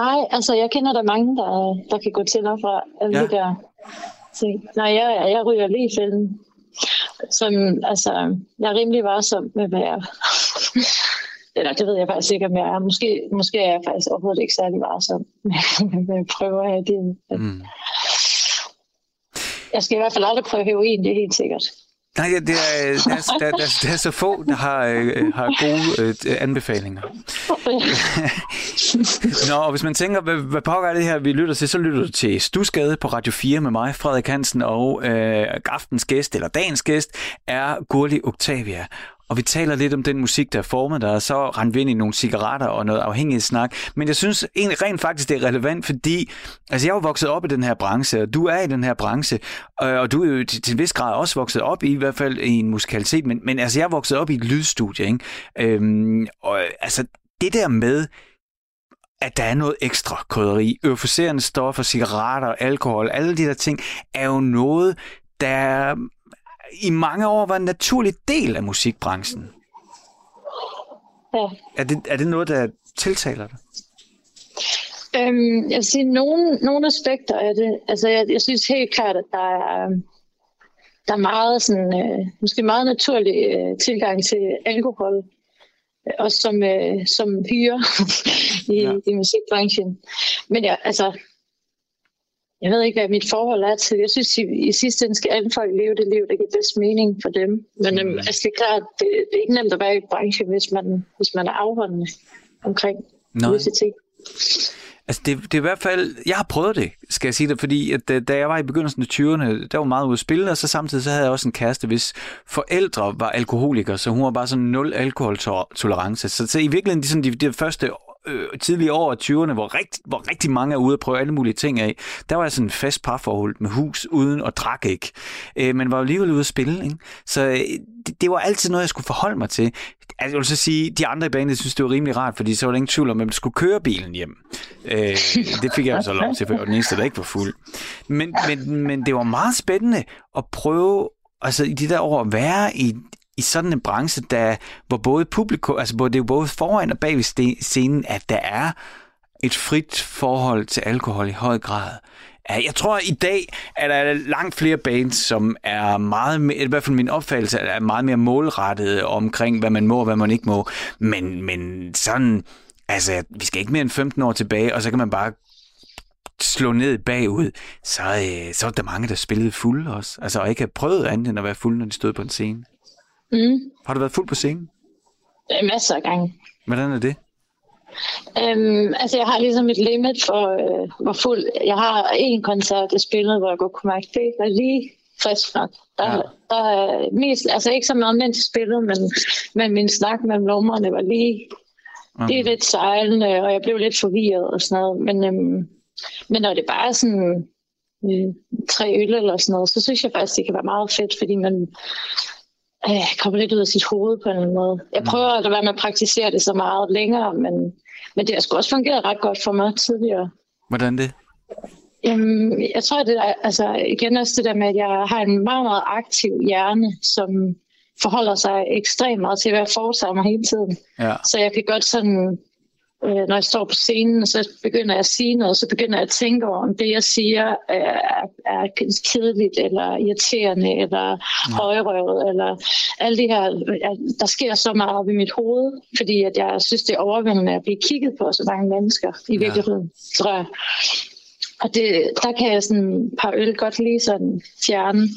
Nej, altså, jeg kender der mange, der, der kan gå til og fra alle ja. de der ting. Nej, jeg, jeg ryger lige i fælden. Som, altså, jeg er rimelig varsom med, hvad jeg... Eller det ved jeg faktisk ikke, om jeg er. Måske, måske er jeg faktisk overhovedet ikke særlig varsom. Men jeg prøver at have det. Mm. Jeg skal i hvert fald aldrig prøve heroin, det er helt sikkert. Nej, det er, der, der, der, der er så få, der har, har gode øh, anbefalinger. Nå, og hvis man tænker, hvad, hvad pokker er det her, vi lytter til, så lytter du til Stusgade på Radio fire med mig, Frederik Hansen, og øh, aftens gæst, eller dagens gæst, er Gurli Octavia. Og vi taler lidt om den musik, der er formet dig, og så rendte vi ind i nogle cigaretter og noget afhængighedssnak. Men jeg synes egentlig rent faktisk, det er relevant, fordi altså, jeg er jo vokset op i den her branche, og du er i den her branche, og du er jo til en vis grad også vokset op i, i hvert fald i en musikalitet, men, men altså, jeg er vokset op i et lydstudie, ikke? Øhm, og altså, det der med, at der er noget ekstra krydderi, euforiserende stoffer, cigaretter, alkohol, alle de der ting, er jo noget, der... i mange år var en naturlig del af musikbranchen. Ja. Er det, er det noget, der tiltaler dig? Øhm, jeg vil sige, nogle, nogle aspekter af det. Altså, jeg, jeg synes helt klart, at der er, der er meget sådan, øh, måske meget naturlig øh, tilgang til alkohol, også som, øh, som hyre i, ja. i musikbranchen. Men ja, altså... Jeg ved ikke, hvad mit forhold er til. Jeg synes, i, i sidste ende skal alle folk leve det liv, der giver bedst mening for dem. Men mm. øhm, altså, det er klart, det, det er ikke nemt at være i branchen, hvis man, hvis man er afholdende omkring visse ting. Altså, det, det er i hvert fald... Jeg har prøvet det, skal jeg sige det, fordi at, da jeg var i begyndelsen af tyverne, der var meget ude at spille, og så samtidig så havde jeg også en kæreste, hvis forældre var alkoholikere, så hun var bare sådan nul alkoholtolerance. Så, så i virkeligheden, de, sådan, de, de første... tidlige år af tyverne, hvor rigtig, hvor rigtig mange er ude og prøve alle mulige ting af, der var jeg sådan en fast parforhold med hus uden og drak ikke. Øh, men var jo alligevel ude at spille, ikke? Så det, det var altid noget, jeg skulle forholde mig til. Altså, jeg vil så sige, de andre i banen synes, det var rimelig rart, fordi så var der ingen tvivl om, at man skulle køre bilen hjem. Øh, det fik jeg jo så lov til, for jeg var den eneste, der ikke var fuld. Men, men, men det var meget spændende at prøve, altså i de der år, at være i i sådan en branche, der, hvor både publikum, altså hvor det er jo både foran og bag ved scenen, at der er et frit forhold til alkohol i høj grad. Jeg tror, i dag er der langt flere bands, som er meget mere, i hvert fald min opfattelse, er meget mere målrettede omkring, hvad man må og hvad man ikke må. Men, men sådan, altså, vi skal ikke mere end femten år tilbage, og så kan man bare slå ned bagud. Så, øh, så er der mange, der spillede fuld også. Altså, og ikke har prøvet andet end at være fuld, når de stod på en scene. Mm. Har du været fuld på scenen? Masser af gange. Hvordan er det? Øhm, altså, jeg har ligesom et limit for, øh, hvor fuld... Jeg har en koncert, jeg spillede, hvor jeg godt kunne mærke, det var lige frisk nok. Der, ja. der er mest... Altså, ikke så meget, mens jeg spillede, men, men min snak mellem lommerne var lige... Okay. Det er lidt sejlende, og jeg blev lidt forvirret og sådan noget. Men, øhm, men når det bare er sådan øh, tre øl eller sådan noget, så synes jeg faktisk, det kan være meget fedt, fordi man... Jeg kommer lidt ud af sit hoved på en eller anden måde. Jeg prøver at være med at praktisere det så meget længere, men, men det har sgu også fungeret ret godt for mig tidligere. Hvordan det? Jamen, jeg tror, det er altså, igen også det der med, at jeg har en meget, meget aktiv hjerne, som forholder sig ekstremt meget til, hvad jeg foretager mig hele tiden. Ja. Så jeg kan godt sådan, øh, når jeg står på scenen, så begynder jeg at sige noget, så begynder jeg at tænke over, om det, jeg siger, er, er kedeligt, eller irriterende, eller ja. højrøvet, eller alle de her... Der sker så meget op i mit hoved, fordi at jeg synes, det er overvældende at blive kigget på så mange mennesker i virkeligheden, ja. tror jeg. Og det, der kan jeg sådan et par øl godt lige sådan fjerne.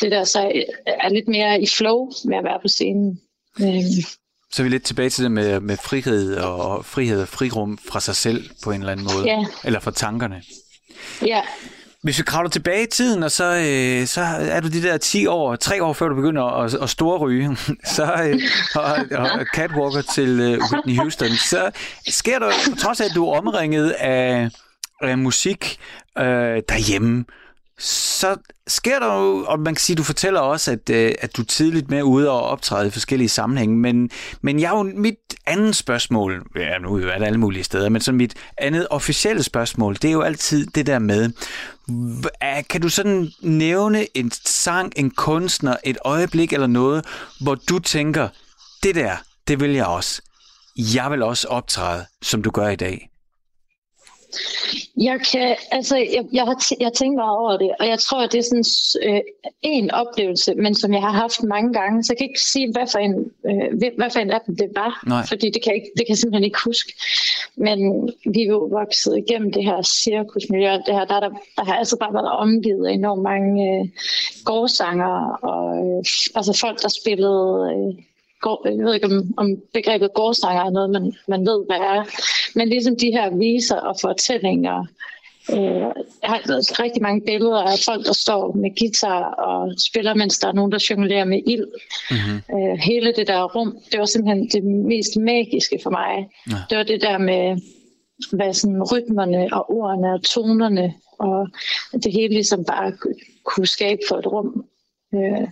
Det der så er lidt mere i flow med at være på scenen. Så er vi lidt tilbage til det med, med frihed og frihed og frirum fra sig selv på en eller anden måde. Yeah. Eller fra tankerne. Yeah. Hvis vi kravler tilbage i tiden, og så, øh, så er du de der ti år, tre år før du begynder at, at storryge, så, øh, og, og catwalker til øh, Whitney Houston, så sker der, trods af at du er omringet af, af musik øh, derhjemme, så sker der jo, og man kan sige, du fortæller også, at, at du tidligt med ude og optræde i forskellige sammenhænge, men, men jeg har jo mit andet spørgsmål, ja, nu er det alle mulige steder, men så mit andet officielle spørgsmål, det er jo altid det der med, kan du sådan nævne en sang, en kunstner, et øjeblik eller noget, hvor du tænker, det der, det vil jeg også. Jeg vil også optræde, som du gør i dag. Jeg kan, altså, jeg, jeg har t- jeg tænkt meget over det, og jeg tror, at det er sådan øh, en oplevelse, men som jeg har haft mange gange, så jeg kan ikke sige, hvad for en, øh, hvad for en af dem det var, Nej. fordi det kan, ikke, det kan jeg simpelthen ikke huske. Men vi er jo vokset igennem det her cirkusmiljø, det her, der, der, der har altså bare været omgivet af enormt mange øh, gårdsanger, og øh, altså folk, der spillede... Øh, Jeg ved ikke, om, om begrebet gårdsanger er noget, man, man ved, hvad er. Men ligesom de her viser og fortællinger. Øh, jeg har rigtig mange billeder af folk, der står med guitar og spiller, mens der er nogen, der jonglerer med ild. Mm-hmm. Øh, hele det der rum, det var simpelthen det mest magiske for mig. Ja. Det var det der med, hvad sådan rytmerne og ordene og tonerne, og det hele ligesom bare kunne skabe for et rum. Øh,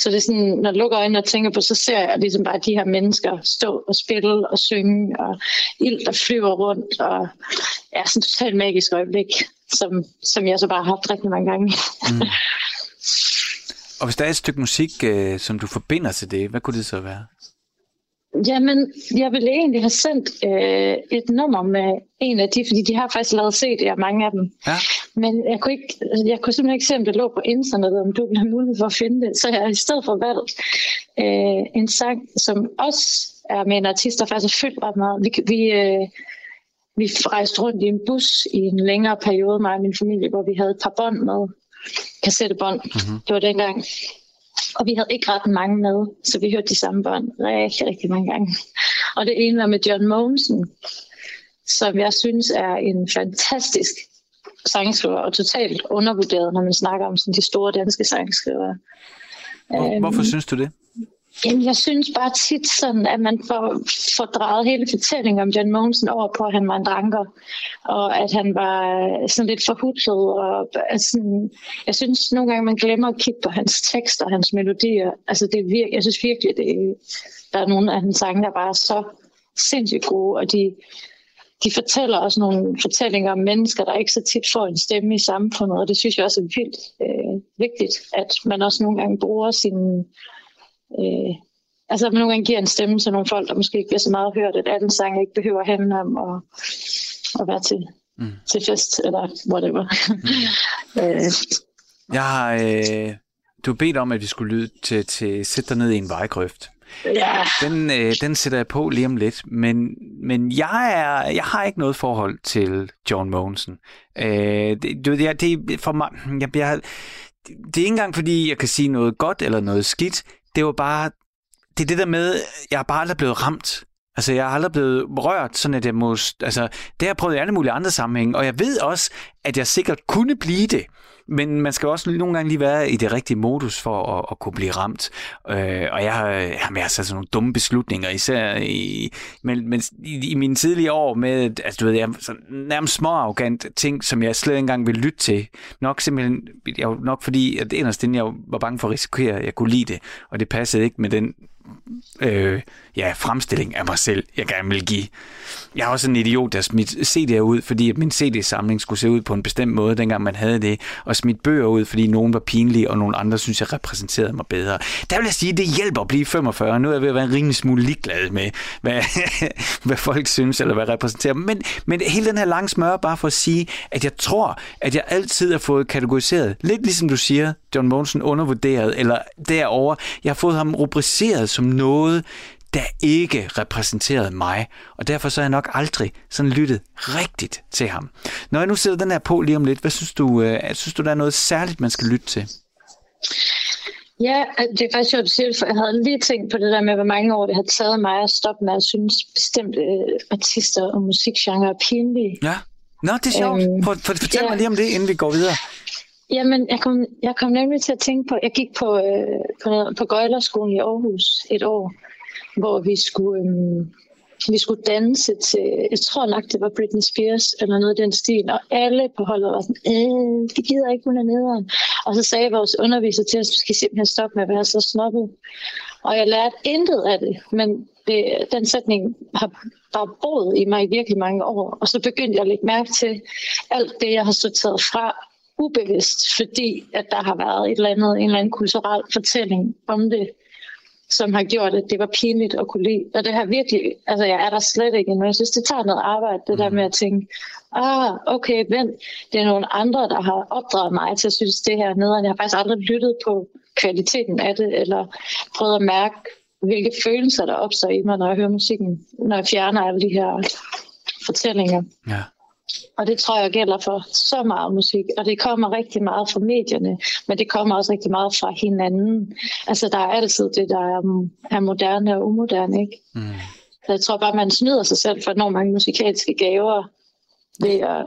Så det er sådan, når jeg lukker øjnene og tænker på, så ser jeg ligesom bare de her mennesker stå og spille og synge, og ild, der flyver rundt, og ja, sådan et totalt magisk øjeblik, som, som jeg så bare har haft rigtig mange gange. Mm. Og hvis der er et stykke musik, som du forbinder til det, hvad kunne det så være? Jamen, jeg ville egentlig have sendt øh, et nummer med en af de, fordi de har faktisk lavet C D'er, mange af dem. Ja. Men jeg kunne, ikke, jeg kunne simpelthen ikke se, om det lå på internettet, om du ville have mulighed for at finde det. Så jeg har i stedet for valgt øh, en sang, som også er med en artist, der faktisk er fyldt ret meget. Vi, vi, øh, vi rejste rundt i en bus i en længere periode, mig og min familie, hvor vi havde et par bånd med, kassettebånd. Mm-hmm. Det var dengang. Og vi havde ikke ret mange med, så vi hørte de samme bånd rigtig, rigtig mange gange. Og det ene var med John Mogensen, som jeg synes er en fantastisk sangskriver, og totalt undervurderet, når man snakker om sådan de store danske sangskrivere. Hvor, æm... Hvorfor synes du det? Jamen, jeg synes bare tit sådan, at man får, får drejet hele fortællingen om John Mogensen over på, at han var en dranker, og at han var sådan lidt forhutlet. Og sådan, jeg synes nogle gange, man glemmer at kigge på hans tekster og hans melodier. Altså, det vir- jeg synes virkelig, det, der er nogle af hans sange, der bare er så sindssygt gode, og de, de fortæller også nogle fortællinger om mennesker, der ikke så tit får en stemme i samfundet, og det synes jeg også er vildt øh, vigtigt, at man også nogle gange bruger sine... Øh, altså at man nogle gange giver en stemme til nogle folk, der måske ikke bliver så meget hørt, at alle sange ikke behøver at handle om at, at være til, mm. til fest eller whatever. Mm. øh. Jeg har øh, du har bedt om, at vi skulle lyde til, til sæt dig ned i en vejgrøft. Ja. Den, øh, den sætter jeg på lige om lidt, men, men jeg, er, jeg har ikke noget forhold til John Mogensen. Øh, det, det, det, for mig, jeg, jeg, det er ikke engang fordi, jeg kan sige noget godt eller noget skidt. Det var bare det er det der med, jeg er bare aldrig blevet ramt. Altså, jeg er aldrig blevet rørt, sådan at jeg må... Altså, det har jeg prøvet i alle mulige andre sammenhænge, og jeg ved også, at jeg sikkert kunne blive det, men man skal også nogle gange lige være i det rigtige modus for at, at kunne blive ramt. Øh, og jeg har, jamen, jeg har sat sådan nogle dumme beslutninger, især i, men, men i, i mine tidlige år med, altså du ved, jeg sådan, nærmest småarrogant ting, som jeg slet ikke engang ville lytte til. Nok simpelthen, jeg, nok fordi, at inderst inden jeg var bange for at risikere, at jeg kunne lide det, og det passede ikke med den Øh, ja, fremstilling af mig selv, jeg gerne vil give. Jeg er også en idiot, der smidt C D'er ud, fordi min C D-samling skulle se ud på en bestemt måde, dengang man havde det, og smidt bøger ud, fordi nogen var pinlige, og nogle andre synes jeg repræsenterede mig bedre. Der vil jeg sige, det hjælper at blive femogfyrre, og nu er jeg ved at være en rimelig smule ligeglad med, hvad, hvad folk synes, eller hvad repræsenterer mig. Men, men hele den her lange smør, bare for at sige, at jeg tror, at jeg altid har fået kategoriseret, lidt ligesom du siger, John Mogensen undervurderet, eller derover. Jeg har fået ham rubriceret som noget, der ikke repræsenterede mig, og derfor så har jeg nok aldrig sådan lyttet rigtigt til ham. Når jeg nu sætter den her på lige om lidt, hvad synes du, øh, synes du, der er noget særligt, man skal lytte til? Ja, det er faktisk jo selv, for jeg havde lige tænkt på det der med, hvor mange år det har taget mig at stoppe med at synes bestemte artister og musikgenre er pinlige. Ja, nå, det er sjovt. Øhm, for, for, fortæl ja. mig lige om det, inden vi går videre. Jamen, jeg kom, jeg kom nemlig til at tænke på, jeg gik på, øh, på, på Gøglerskolen i Aarhus et år, hvor vi skulle, øh, vi skulle danse til, jeg tror nok, det var Britney Spears eller noget af den stil, og alle på holdet var sådan, øh, det gider ikke, hun er nederen. Og så sagde vores underviser til os, du skal simpelthen stoppe med at være så snobbet. Og jeg lærte intet af det, men det, den sætning har bare boet i mig i virkelig mange år, og så begyndte jeg at lægge mærke til alt det, jeg har sorteret fra, ubevidst, fordi at der har været et eller andet, en eller anden kulturel fortælling om det, som har gjort, at det var pinligt at kunne lide. Og det har virkelig, altså jeg er der slet ikke endnu. Jeg synes, det tager noget arbejde, det der med at tænke, ah, okay, vent, det er nogle andre, der har opdraget mig til at synes det her nederen. Jeg har faktisk aldrig lyttet på kvaliteten af det, eller prøvet at mærke, hvilke følelser der opstår i mig, når jeg hører musikken, når jeg fjerner alle de her fortællinger. Ja. Og det tror jeg gælder for så meget musik, og det kommer rigtig meget fra medierne, men det kommer også rigtig meget fra hinanden. Altså der er altid det, der er moderne og umoderne, ikke? Mm. Så jeg tror bare, man snyder sig selv for nogle mange musikalske gaver ved at...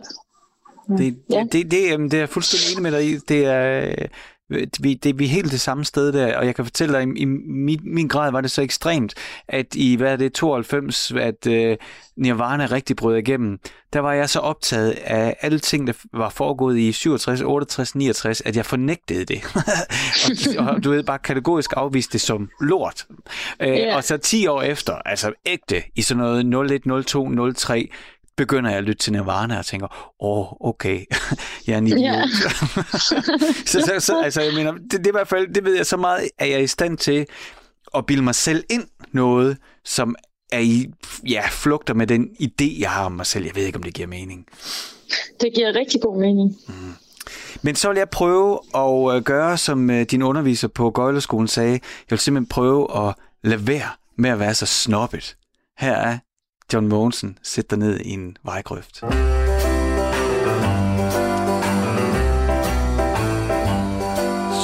Det, ja. det, det, det, det er fuldstændig enig med dig i. Det er... Vi, det, vi er helt det samme sted der, og jeg kan fortælle dig, at i, i min, min grad var det så ekstremt, at i, hvad er det, tooghalvfems, at øh, Nirvana rigtig brød igennem, der var jeg så optaget af alle ting, der var foregået i syvogtres, otteogtres, niogtres, at jeg fornægtede det. og, og du ved, bare kategorisk afviste det som lort. Øh, yeah. Og så ti år efter, altså ægte, i sådan noget nul et, nul to, nul tre, begynder jeg at lytte til Nirvana og tænker, åh, oh, okay, jeg er en idiot. Yeah. så, så, så, altså, jeg mener, det, det er i hvert fald, det ved jeg så meget, at jeg er i stand til at bilde mig selv ind noget, som er i, ja, flugter med den idé, jeg har om mig selv. Jeg ved ikke, om det giver mening. Det giver rigtig god mening. Mm. Men så vil jeg prøve at gøre, som din underviser på Gøglerskolen sagde, jeg vil simpelthen prøve at lade være med at være så snobbet. Her er John Mogensen, sæt dig ned i en vejgrøft.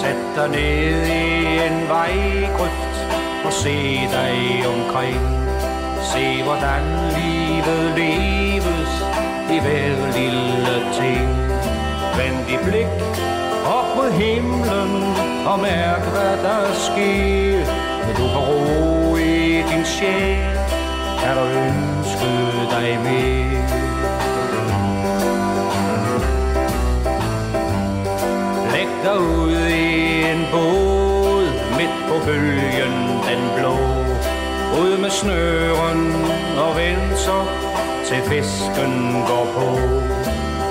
Sæt dig ned i en vejgrøft og se dig omkring. Se hvordan livet leves i hver lille ting. Vend dit blik op mod himlen og mærk hvad der sker. Du får ro i din sjæl. Kan du ønske dig mere? Læg dig ud i en båd midt på bølgen den blå. Ud med snøren og vend så til fisken går på.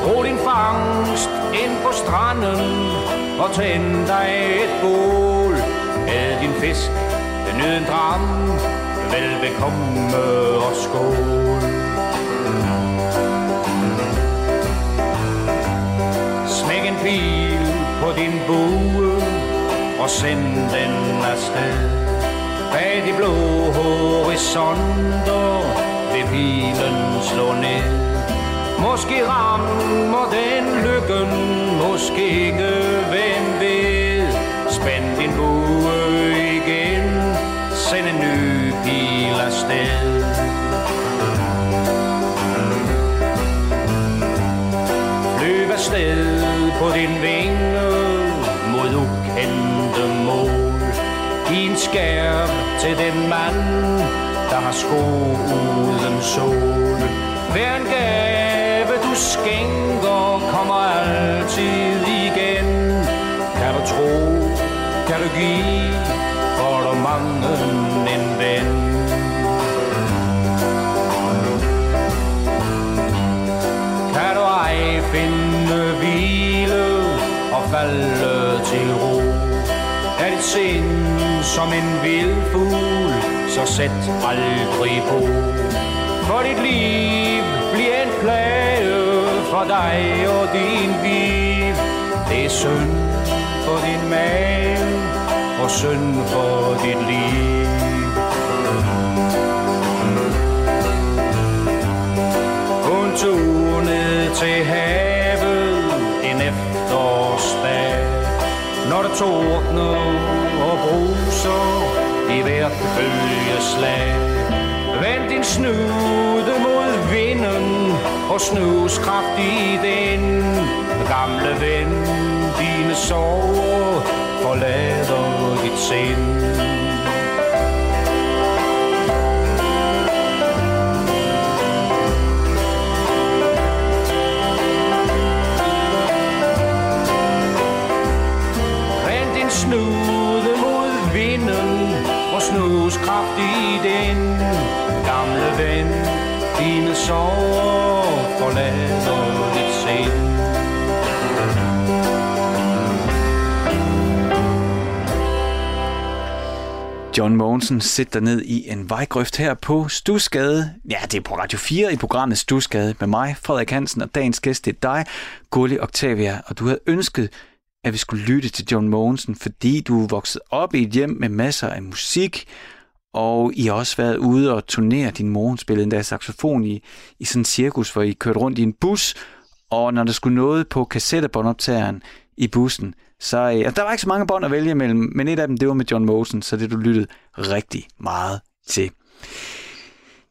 Brug din fangst ind på stranden og tænd dig et bål. Æd din fisk, nyd en dram. Velbekomme og skål. Smæk en pil på din bue og send den afsted. Bag de blå horisonter vil pilen slå ned. Måske rammer den lykken, måske ikke, hvem ved. Spænd din bue igen, send en ny den vingede mod ukendte mål. Giv en skærm til den mand, der har sko uden sol. Hver en gave du skænker kommer altid igen. Kan du tro, kan du give, får du manglen en ven. Finde hvile og falde til ro. Er dit sind som en vild fugl, så sæt aldrig på. For dit liv bliver en plage for dig og din viv. Det er synd for din mand og synd for dit liv. Kun tur ned til havet når der tordner og bruser i hvert bølgeslag. Vend din snude mod vinden og snus kraft i den. Gamle ven, dine sorger forlader dit sind. Snude mod vinden og snus kraft i den. Gamle ven, dine sorger forlader dit sind. John Mogensen sidder ned i en vejgrøft her på Stusgade. Ja, det er på Radio fire i programmet Stusgade med mig, Frederik Hansen, og dagens gæst det er dig, Gurli Octavia, og du havde ønsket at vi skulle lytte til John Mogensen, fordi du er vokset op i et hjem med masser af musik, og I har også været ude og turnere. Din mor spillede endda saxofon i, i sådan en cirkus, hvor I kørte rundt i en bus, og når der skulle noget på kassettebåndoptageren i bussen, så og der var ikke så mange bånd at vælge imellem, men et af dem, det var med John Mogensen, så det du lyttede rigtig meget til.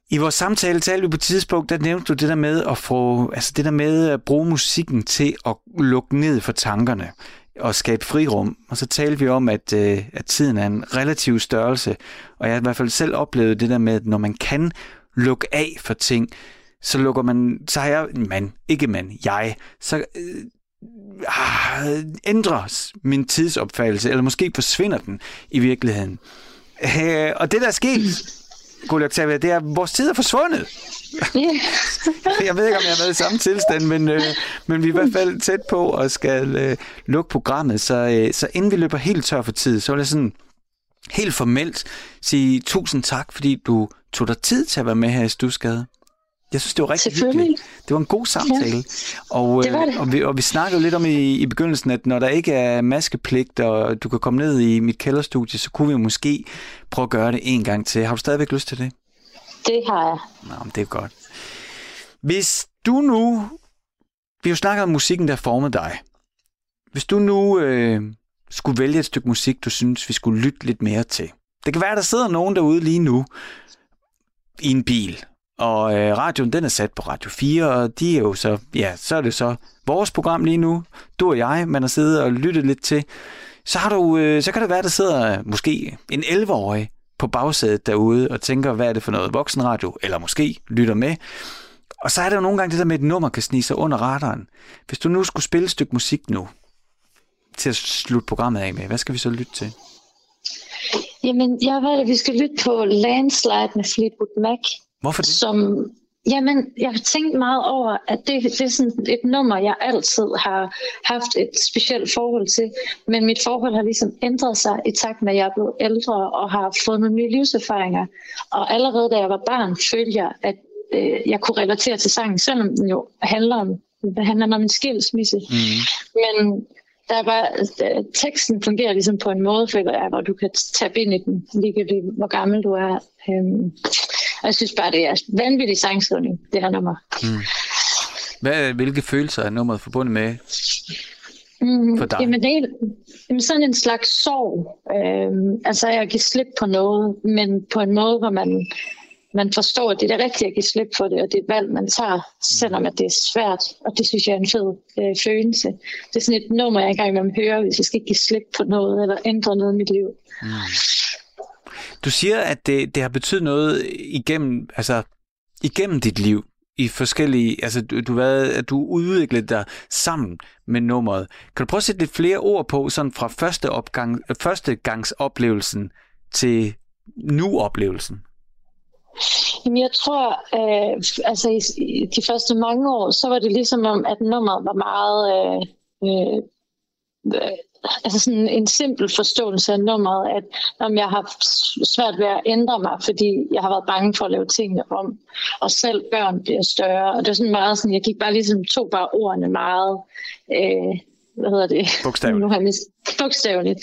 I vores samtale talte vi på et tidspunkt, der nævnte du det der med at få, altså det der med at bruge musikken til at lukke ned for tankerne og skabe frirum. Og så talte vi om, at, at tiden er en relativ størrelse, og jeg har i hvert fald selv oplevet det der med, at når man kan lukke af for ting, så lukker man, så har jeg, man, ikke man, jeg, så øh, øh, ændres min tidsopfattelse, eller måske forsvinder den i virkeligheden. Øh, og det der er sket, Gurli Octavia, det er, vores tid er forsvundet. Yeah. Jeg ved ikke, om jeg har været i samme tilstand, men, øh, men vi er i hvert fald tæt på og skal øh, lukke programmet. Så, øh, så inden vi løber helt tør for tid, så vil jeg sådan helt formelt sige tusind tak, fordi du tog dig tid til at være med her i Stusgade. Jeg synes, det var rigtig hyggeligt. Det var en god samtale. Ja. Og, det det. Og, vi, og vi snakkede lidt om i, i begyndelsen, at når der ikke er maskepligt, og du kan komme ned i mit kælderstudie, så kunne vi måske prøve at gøre det en gang til. Har du stadigvæk lyst til det? Det har jeg. Nå, men det er godt. Hvis du nu... Vi har jo snakket om musikken, der formede dig. Hvis du nu øh, skulle vælge et stykke musik, du synes, vi skulle lytte lidt mere til. Det kan være, der sidder nogen derude lige nu i en bil. Og øh, radioen, den er sat på Radio fire, og de er jo så, ja, så er det så vores program lige nu. Du og jeg, man har siddet og lyttet lidt til. Så, har du, øh, så kan det være, der sidder måske en elleve-årig på bagsædet derude og tænker, hvad er det for noget voksenradio, eller måske lytter med. Og så er det jo nogle gange det der med, et nummer kan snige sig under radaren. Hvis du nu skulle spille et stykke musik nu, til at slutte programmet af med, hvad skal vi så lytte til? Jamen, jeg ved, at vi skal lytte på Landslide med Fleetwood Mac. Hvorfor det? Som, jamen, jeg har tænkt meget over, at det, det er sådan et nummer, jeg altid har haft et specielt forhold til. Men mit forhold har ligesom ændret sig i takt med, at jeg er blevet ældre og har fået nogle nye livserfaringer. Og allerede da jeg var barn, følte jeg, at øh, jeg kunne relatere til sangen, selvom den jo handler om, handler om en skilsmisse. Mm-hmm. Men der var, teksten fungerer ligesom på en måde, føler jeg, hvor du kan tabe ind i den, ligegyldigt hvor gammel du er. Øhm, Jeg synes bare, det er vanvittig sangskrivning, det her nummer. Mm. Hvad, hvilke følelser er nummeret forbundet med mm, for dig? Jamen, det er, jamen sådan en slags sorg. Øh, altså at give slip på noget, men på en måde, hvor man, man forstår, at det er det rigtige at give slip for det, og det er et valg, man tager, selvom at det er svært. Og det synes jeg er en fed øh, følelse. Det er sådan et nummer, jeg engang vil høre, hvis jeg skal give slip på noget, eller ændre noget i mit liv. Mm. Du siger, at det, det har betydet noget igennem, altså, igennem dit liv. I forskellige, altså du, du, du udviklede dig sammen med nummeret. Kan du prøve at sætte lidt flere ord på, sådan fra første opgang, første gangs oplevelsen til nu-oplevelsen? Jamen jeg tror, øh, altså i, i de første mange år, så var det ligesom om, at nummeret var meget, øh, øh, øh, altså sådan en simpel forståelse af nummeret, at om jeg har svært ved at ændre mig, fordi jeg har været bange for at lave tingene om, og selv børn bliver større, og det var sådan meget sådan, jeg gik bare ligesom, tog bare ordene meget, øh, hvad hedder det? Bogstaveligt. Bogstaveligt.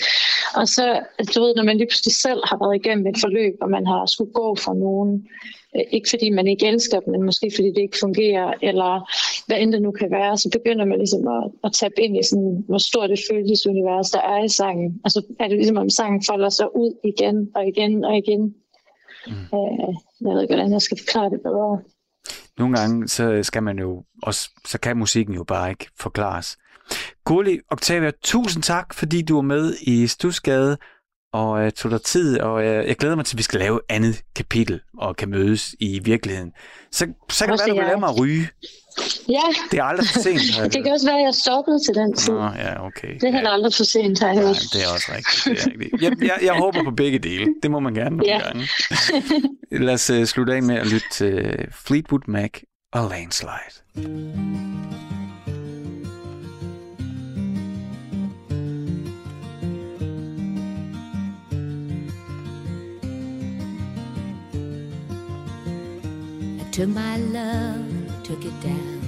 Og så, du ved, når man lige pludselig selv har været igennem et forløb, og man har skulle gå fra nogen, ikke fordi man ikke elsker dem, men måske fordi det ikke fungerer, eller hvad end det nu kan være, så begynder man ligesom at, at tabe ind i sådan, hvor stort et følelsesunivers der er i sangen. Og så er det ligesom, om sangen folder sig ud igen og igen og igen. Mm. Øh, jeg ved ikke, hvordan jeg skal forklare det bedre. Nogle gange, så skal man jo også, så kan musikken jo bare ikke forklares. Gurli Octavia, tusind tak, fordi du var med i Stusgade og øh, tog dig tid, og øh, jeg glæder mig til, at vi skal lave andet kapitel og kan mødes i virkeligheden. Så, så kan også det være, at du vil lade mig ryge. Ja. Det er aldrig for sent. Det kan også være, at jeg stoppede til den tid. Nå, ja, okay. Det er heller ja. aldrig for sent, har jeg hørt. Ja, det er også rigtigt. Det er rigtigt. Jeg, jeg, jeg håber på begge dele. Det må man gerne nogle ja. gange. Lad os uh, slutte af med at lytte til uh, Fleetwood Mac og Landslide. Took my love, took it down.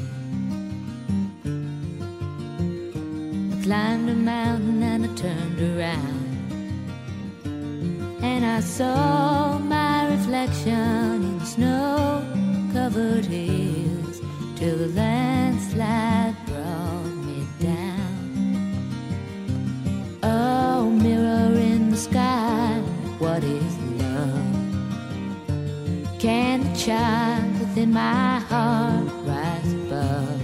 I climbed a mountain and I turned around, and I saw my reflection in snow-covered hills, till the landslide brought me down. Oh, mirror in the sky, what is love? Can the child in my heart rise above?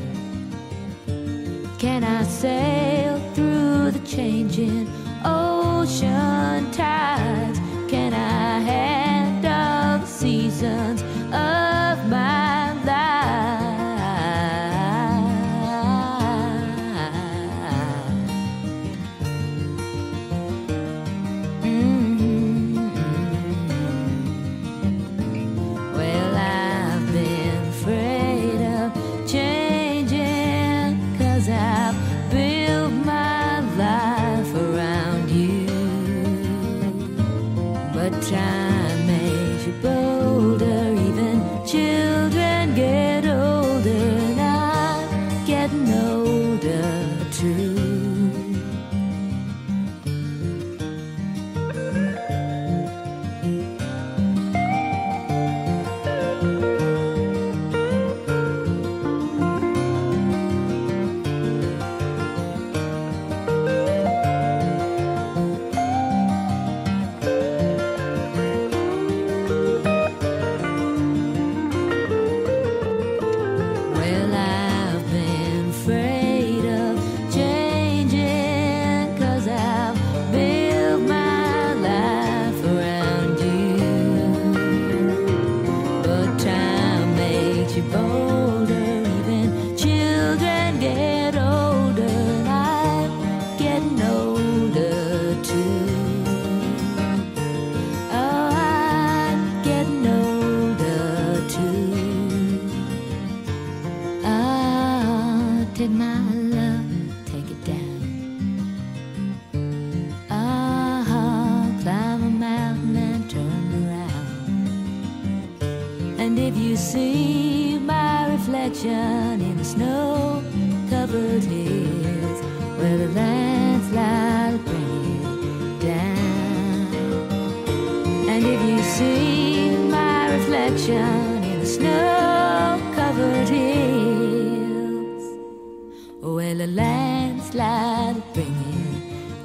Can I sail through the changing ocean tides? Can I handle the seasons of my life? Mm-hmm. Well, I time makes you bolder, even children get older, and I'm getting older too.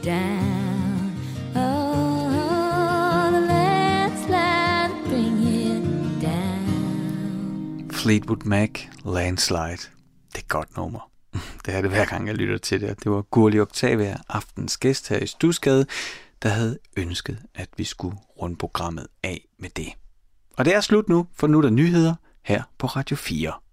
Down. Fleetwood Mac, Landslide. Det er et godt nummer. Det er det hver gang, jeg lytter til det. Det var Gurli Octavia, aftens gæst her i Stusgade, der havde ønsket, at vi skulle runde programmet af med det. Og det er slut nu, for nu er der nyheder her på Radio fire.